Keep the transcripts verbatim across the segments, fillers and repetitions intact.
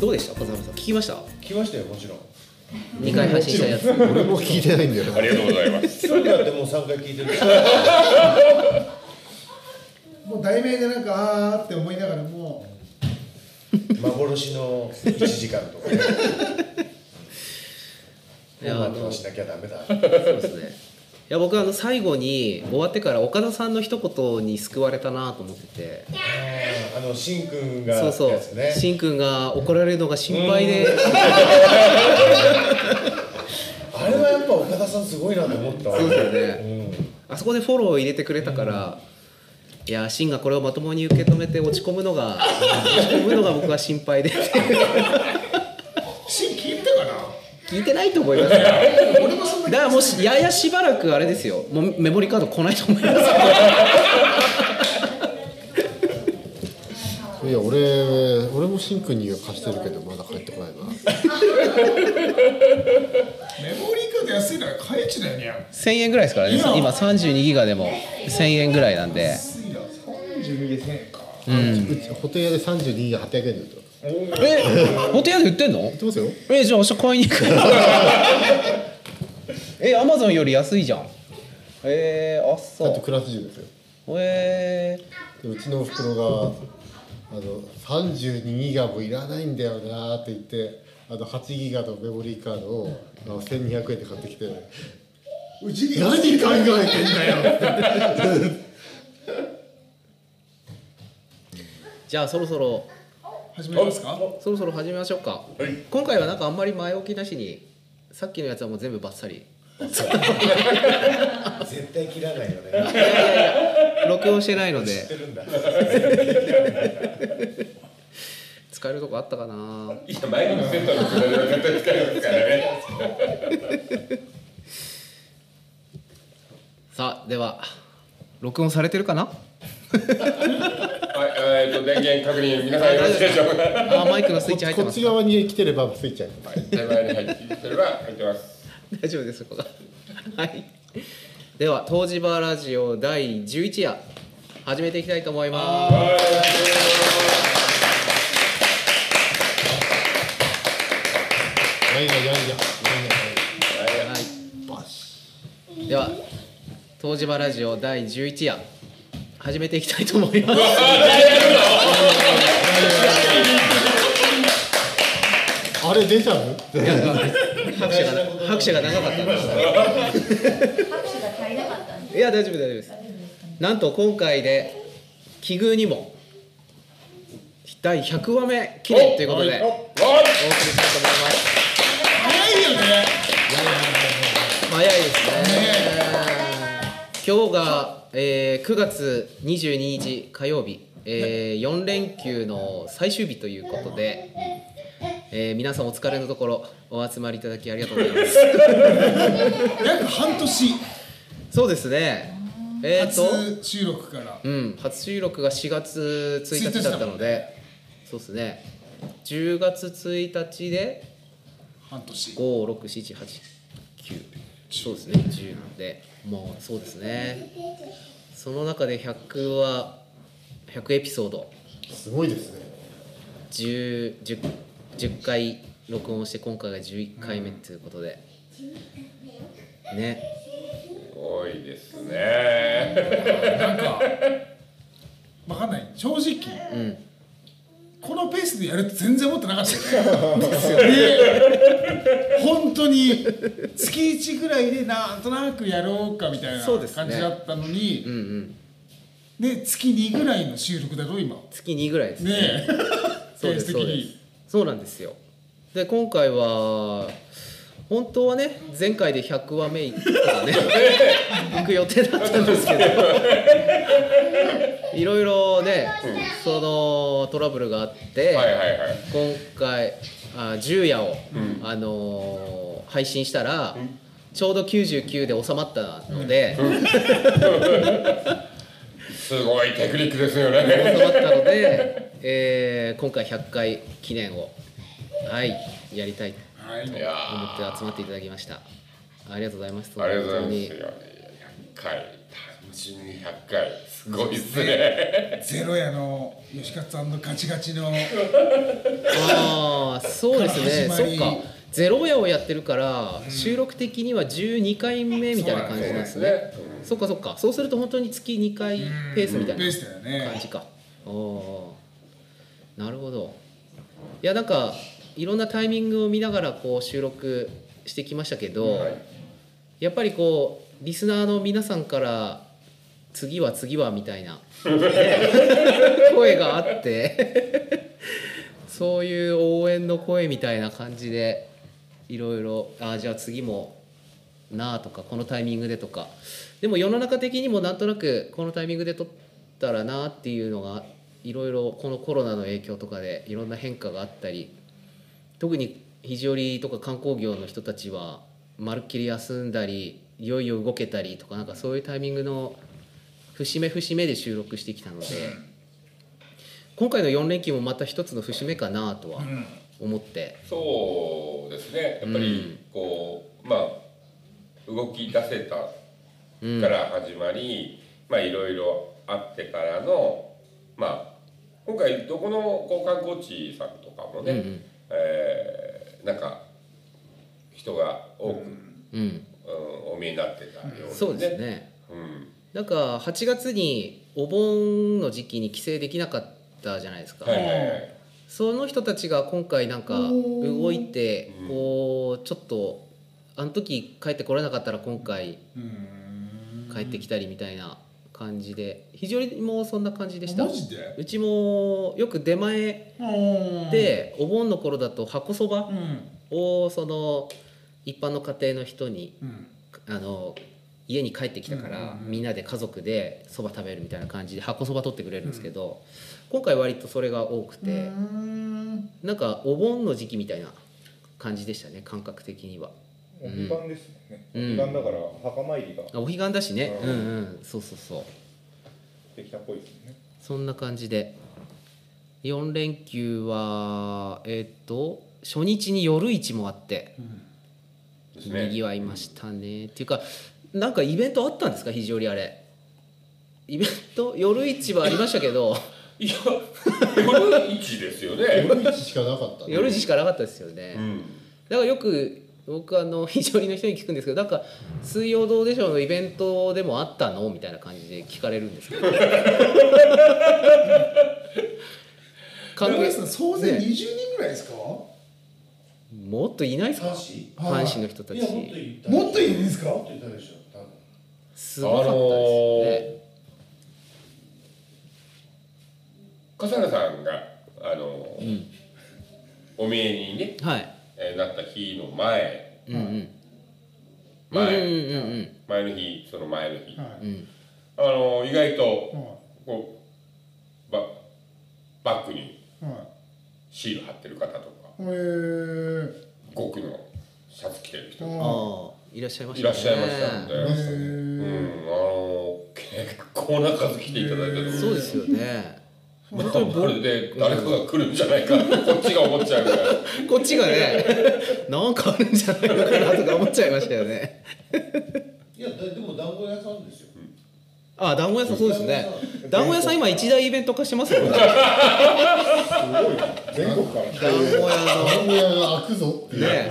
どうでした小沢さん、聞きました？聞きましたよ、もちろん。にかい配信したやつ俺も聞いてないんだよ。ありがとうございます。一人でやってもうさんかい聞いてる。もう題名でなんかあーって思いながらも幻のいちじかんとかね。いや、あの、しなきゃダメだ。そうですね。いや、僕はあの最後に終わってから岡田さんの一言に救われたなと思ってて、あのしんくんが、そうそう、ね、しんくんが怒られるのが心配で、あれはやっぱ岡田さんすごいなと思った。そうですよね、うん、あそこでフォローを入れてくれたから、うん、いや、しんがこれをまともに受け止めて落ち込むのが落ち込むのが僕は心配で。しん聞いたかな？聞いてないと思いますよ。だからもうややしばらくあれですよ。もうメモリーカード来ないと思います。いや、俺俺もしんくんには貸してるけどまだ返ってこないな。メモリーカード安いなら返っちゃうよね。せんえんぐらいですからね。今さんじゅうにギガでもせんえんぐらいなんで。さんじゅうにギガせんえんか。うん。ホテル屋でさんじゅうにギガはっぴゃくえんだと。え、ホテル屋で売ってんの？売ってますよ。え、じゃあ明日買いに行く。え、アマゾンより安いじゃん。えー、あっさ。だってクラス中ですよ。えー。うちのおふくろがあのさんじゅうにギガもいらないんだよなって言って、あのはちギガのメモリーカードをせんにひゃくえんで買ってきて、うちに何考えてんだよ。じゃあそろそろ。始めますか？そろそろ始めましょうか、はい、今回はなんかあんまり前置きなしにさっきのやつはもう全部バッサリ。絶対切らないよね。いやいやいや、録音してないので。知ってるんだ。使えるとこあったかな。いや、前に見せたら絶対使えますからね。さあ、では録音されてるかな。はい、えー、と電源確認、皆さんよろしいでしょうか。あ、マイクのスイッチ入ってますか。こっち側に来てればスイッチ入ってます。はい、手前に入ってれば入ってます。大丈夫です、そこが。はい、では東芝ラジオだいじゅういち夜始めていきたいと思います。では東芝ラジオだいじゅういち夜始めていきたいと思います。あれ出ちゃう？拍手が、拍手が長かった。拍手が足りなかった。いや、大丈夫大丈夫です。なんと今回で奇遇にもだいひゃくわめ記念ということでお送りしたいと思います。早いよね。早いですね。今日が。えー、くがつにじゅうににち火曜日、えー、よんれんきゅうの最終日ということで、えー、皆さんお疲れのところお集まりいただきありがとうございます。約半年。そうですね、えー、と初収録から、うん、初収録がしがつついたちだったので、そうですね、じゅうがつついたちで半年、ご、ろく、しち、はち、きゅう、そうですね、じゅうなんで、もうそうですね、その中でひゃくはひゃくエピソード、すごいですね。 10, 10, 10回録音して今回がじゅういっかいめということで、うん、ね、すごいですね。なんかわかんない、正直、うん、このペースでやるって全然思ってなかったよね。ですよね。本当につきいちぐらいでなんとなくやろうかみたいな感じだったのに、う、ね、うんうん、でつきにぐらいの収録だろ今。つきにぐらいですね。ねそうですそうです。そうなんですよ。で今回は本当はね、前回でひゃくわめ行ったね。行く予定だったんですけど。いろいろね、うん、そのトラブルがあって、はいはいはい、今回あじゅう夜を、うん、あのー、配信したら、うん、ちょうどきゅうじゅうきゅうで収まったので、うんうん、すごいテクニックですよね。収まったので、えー、今回ひゃっかい記念を、はい、やりたいと思って集まっていただきました。ありがとうございます。ありがとうございます。ひゃっかいじゅうにひゃっかいすごいっすね。ゼロ屋の吉勝さんのガチガチのああそうですね。そっかゼロ屋をやってるから、うん、収録的にはじゅうにかいめみたいな感じなんですね。そっかそっか。そうすると本当に月にかいペースみたいな感じか。ああなるほど。いやなんかいろんなタイミングを見ながらこう収録してきましたけど、はい、やっぱりこうリスナーの皆さんから次は次はみたいな声があってそういう応援の声みたいな感じでいろいろあじゃあ次もなあとかこのタイミングでとかでも世の中的にもなんとなくこのタイミングで撮ったらなあっていうのがいろいろこのコロナの影響とかでいろんな変化があったり特に肘折とか観光業の人たちはまるっきり休んだりいよいよ動けたりとかなんかそういうタイミングの節目節目で収録してきたので今回のよん連休もまた一つの節目かなとは思って、うん、そうですね。やっぱりこう、うん、まあ動き出せたから始まり、うん、まあいろいろあってからのまあ今回どこの観光地さんとかもね、うんうんえー、なんか人が多く、うんうんうん、お見えになってたよう、ね、そうですね、うん、なんかはちがつにお盆の時期に帰省できなかったじゃないですか、はいはいはい、その人たちが今回なんか動いてこうちょっとあの時帰ってこれなかったら今回帰ってきたりみたいな感じで非常にもうそんな感じでした。マジでうちもよく出前でお盆の頃だと箱そばをその一般の家庭の人に、うん、あの家に帰ってきたから、うんうんうん、みんなで家族でそば食べるみたいな感じで箱そば取ってくれるんですけど、うん、今回割とそれが多くてうんなんかお盆の時期みたいな感じでしたね感覚的には。お彼岸ですね、うん、お彼岸だから墓参りが、うん、お彼岸だしね、うんうん、そうそうそうできたっぽいですね。そんな感じでよん連休はえっと初日に夜市もあって、うんにぎわいましたね、うん、っていうかなんかイベントあったんですか非常にあれイベント夜市はありましたけどいや夜市ですよね夜市しかなかった、ね、夜市しかなかったですよね、うん、だからよく僕あの非常にの人に聞くんですけどなんか水曜どうでしょうのイベントでもあったのみたいな感じで聞かれるんですけど関係さん総勢にじゅうにんぐらいですか、ねもっといないですか阪神の人たち。いやもっといた。もっといいんですか。もっといたでしょ多分。すごかったですね。笠原さんがあの、うん、お見えにね、はいえー、なった日の前、うんうん、前、うんうんうん、前の日その前の日、はい、あの意外と、うん、こう バ, バックにシール貼ってる方とか。えー、ゴクのシャツ着てる人あいらっしゃいましたね。いらっしゃいましたんで、えーうん、あの結構な数来ていただいたと思うんです、えー、そうですよね。まあ、まるで誰かが来るんじゃないか、うん、こっちが思っちゃうからこっちがねなんかあるんじゃないかなとか思っちゃいましたよねいやでも団子屋さんですよ、うんああ団子屋さんそうですね。団子屋さん今一大イベント化してますよね。すごい全国から団子屋が開くぞってね。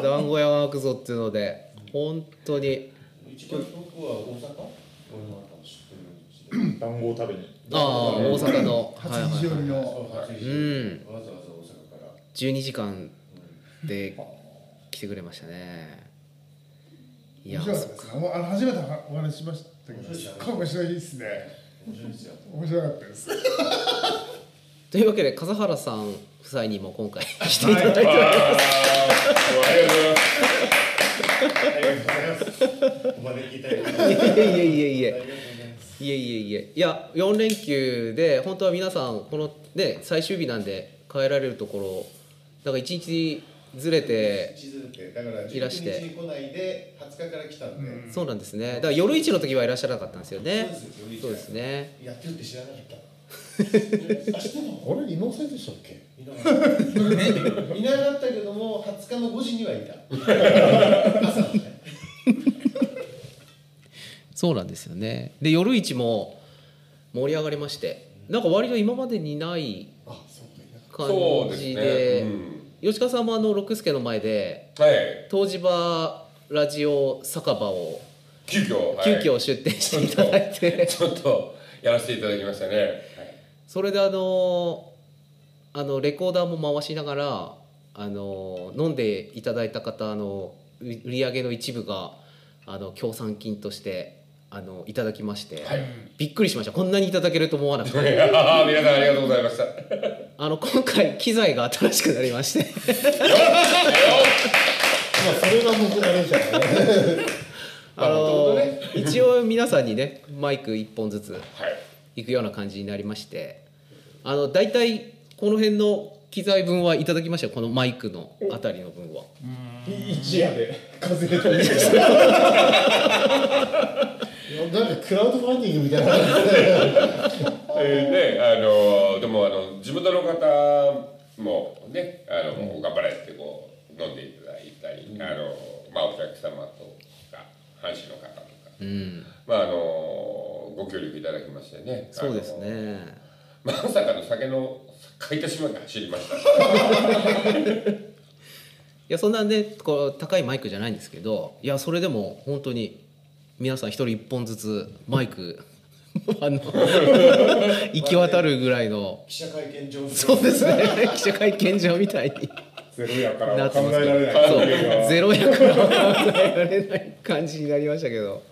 団子屋が開くぞっていうので本当に一番僕は大阪団子を食べにああ大阪のはちじよりのわざわざ大阪からじゅうにじかんで来てくれましたね。いや面白かったですね。初めてお話しましたかもしれないですね。面白かったですというわけで笠原さん夫妻にも今回来ていただいております。ありがとうございます。お招きいただいて。いやいやいやいやいやいやいやよん連休で本当は皆さんこのね最終日なんで帰られるところなんか一日ずれていらして、じゅうくにち来ないではつかから来たんで、うん、そうなんですね。だから夜市の時はいらっしゃらなかったんですよね。そうですね。やってるって知らなかった。あれいませんでしたっけ？いなかった。いなかったけどもはつかのごじにはいた。朝のね。そうなんですよね。で夜市も盛り上がりまして、なんか割と今までにない感じで、吉川さんもあの六助の前で、はい、東芝ラジオ酒場を急遽、はい、急遽出店していただいてちょっとやらせていただきましたね、はい、それであのあのレコーダーも回しながらあの飲んでいただいた方の売り上げの一部があの協賛金としてあのいただきまして、はい、びっくりしました。こんなにいただけると思わなくて皆さんありがとうございましたあの今回機材が新しくなりましてまあそれが僕だめじゃないあの一応皆さんにねマイクいっぽんずついくような感じになりまして、あのだいたいこの辺の機材分はいただきましたよ。このマイクのあたりの分は一夜で風で飛んでるなんかクラウドファンディングみたいなえね、あのでもあの地元の方もねあの、うん、頑張れってこう飲んでいただいたり、うん、あのまあ、お客様とか藩士の方とか、うん、まああのご協力いただきましてね。そうですね。まさかの酒の買い足しまで走りましたいやそんなねこう高いマイクじゃないんですけど、いやそれでも本当に皆さん一人一本ずつマイクあの行き渡るぐらいの記者会見場、そうですね記者会見場みたいにゼロやからは考えられないそうゼロやからは考えられない感じになりましたけど、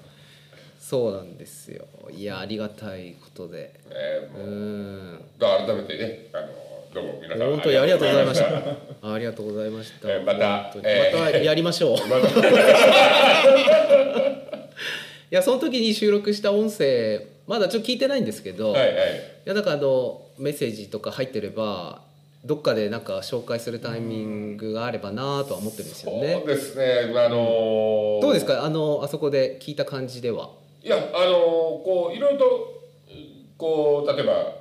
そうなんですよ。いやありがたいことで、えー、もううん改めてねあのどうも皆さん本当にありがとうございましたありがとうございました、えー、また、えー、またやりましょういやその時に収録した音声まだちょっと聞いてないんですけど、はいはい、いやなんかあのメッセージとか入ってればどっかでなんか紹介するタイミングがあればなとは思ってるんですよね。そうですね、あのー、どうですか あの、あそこで聞いた感じでは。いやあのー、こういろいろとこう例えば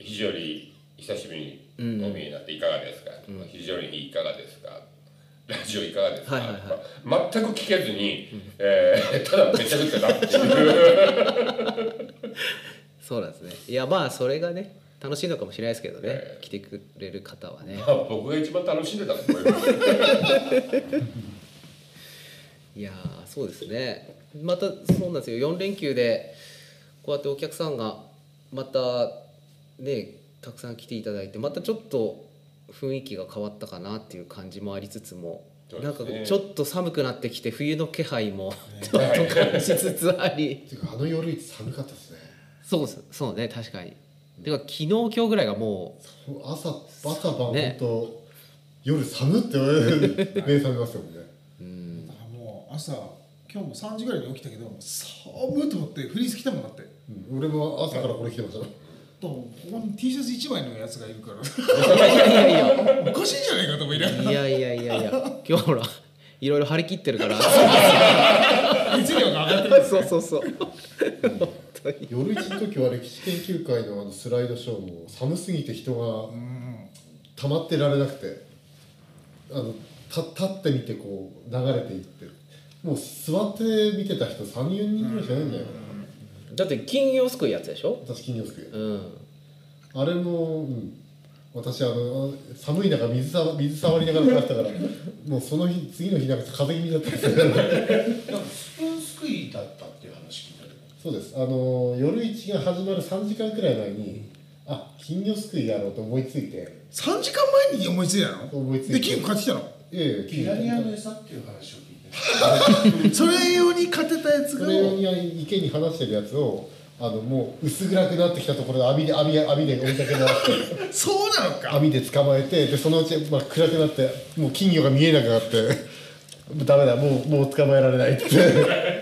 非常に久しぶりにお見えになっていかがですか、うん、非常にいかがですか、ラジオいかがですか、はいはいはい、全く聞けずに、うんえー、ただめちゃくちゃだっていうそうなんですね。いやまあそれがね楽しいのかもしれないですけどね、えー、来てくれる方はね、まあ、僕が一番楽しんでたと思いますいやそうですね。またそうなんですよ、よん連休でこうやってお客さんがまたねたくさん来ていただいて、またちょっと雰囲気が変わったかなっていう感じもありつつも、ね、なんかちょっと寒くなってきて冬の気配もちょっと感じつつありてかあの夜市寒かったですね。そうですそうね確かに、うん、てか昨日今日ぐらいがもう朝バタバタと夜寒って目覚めますよねうんだからもう朝今日もさんじぐらいに起きたけど寒いと思ってフリース着たもんだって、うん、俺も朝からこれ着てましたここに T シャツいちまいのやつがいるからいやいやいやおかしいんじゃないかと思いながらいやいやいやいや今日ほらいろいろ張り切ってるから熱量が上がってる、ね、そうそうそう夜市の時は歴史研究会 の, あのスライドショーも寒すぎて人が溜まってられなくてあのた立ってみてこう流れていってもう座って見てた人 さん,よ 人ぐらいしかないんだよ、うんだって金魚すくいやつでしょ。私金魚すくい、うん、あれも、うん、私あの寒い中水さ水触りながらやったからもうその日次の日なんか風邪気味だったんですよスプーンすくいだったっていう話聞いたけど。そうです、あの夜市が始まるさんじかんくらい前に、うん、あ金魚すくいやろうと思いついてさんじかんまえに思いついたの思いついてで金魚買ってきたの。ええ、ピラニアの餌っていう話をそれ用に勝てたやつがそれ用に池に放してるやつをあのもう薄暗くなってきたところで網で網で網で追いかけ回してそうなのか網で捕まえてでそのうち、まあ、暗くなってもう金魚が見えなくなってダメだもう、もう捕まえられないって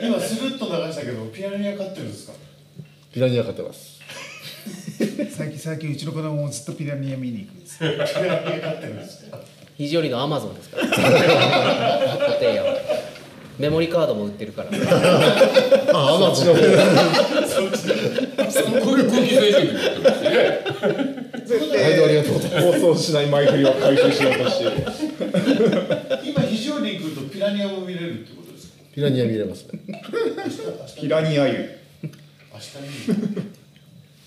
今スルッと流したけどピラニア飼ってるんですか。ピラニア飼ってます最近最近うちの子供もずっとピラニア見に行くんですピラニア飼ってるんですか。非常にのアマゾンですからメモリカードも売ってるからあ、アマゾンそっちこういう空気最初に言ってますね絶対ありがとうございます放送しない前振りは回収しようとして今非常に来るとピラニアも見れるってことですか。ピラニア見れますね。ピラニア湯。明日見る。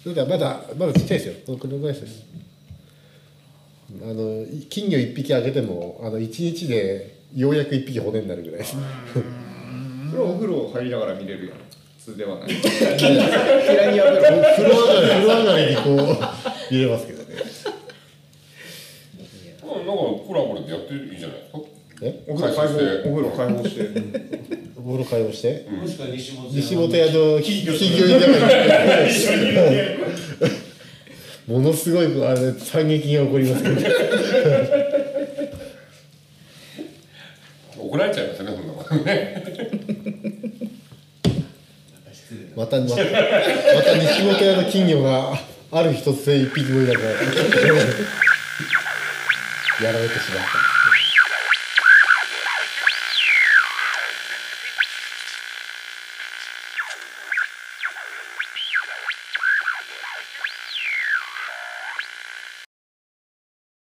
それではまだまだちっちゃいですよ。このぐらいです。あの金魚一匹あげてもあの一日でようやく一匹骨になるぐらいです。それはお風呂入りながら見れるやん。普通ではない。ピラニア風呂。風呂上がりにこう見れますけどね。なんかコラボでやっていいじゃないですか。えお風呂開放してお風呂開放してお風呂開放して西本屋の金魚屋だからものすごいあれ惨劇が起こりますけど怒られちゃいますねそんなことねまたまた西本屋の金魚がある一つで一匹もいなくなってやられてしまった。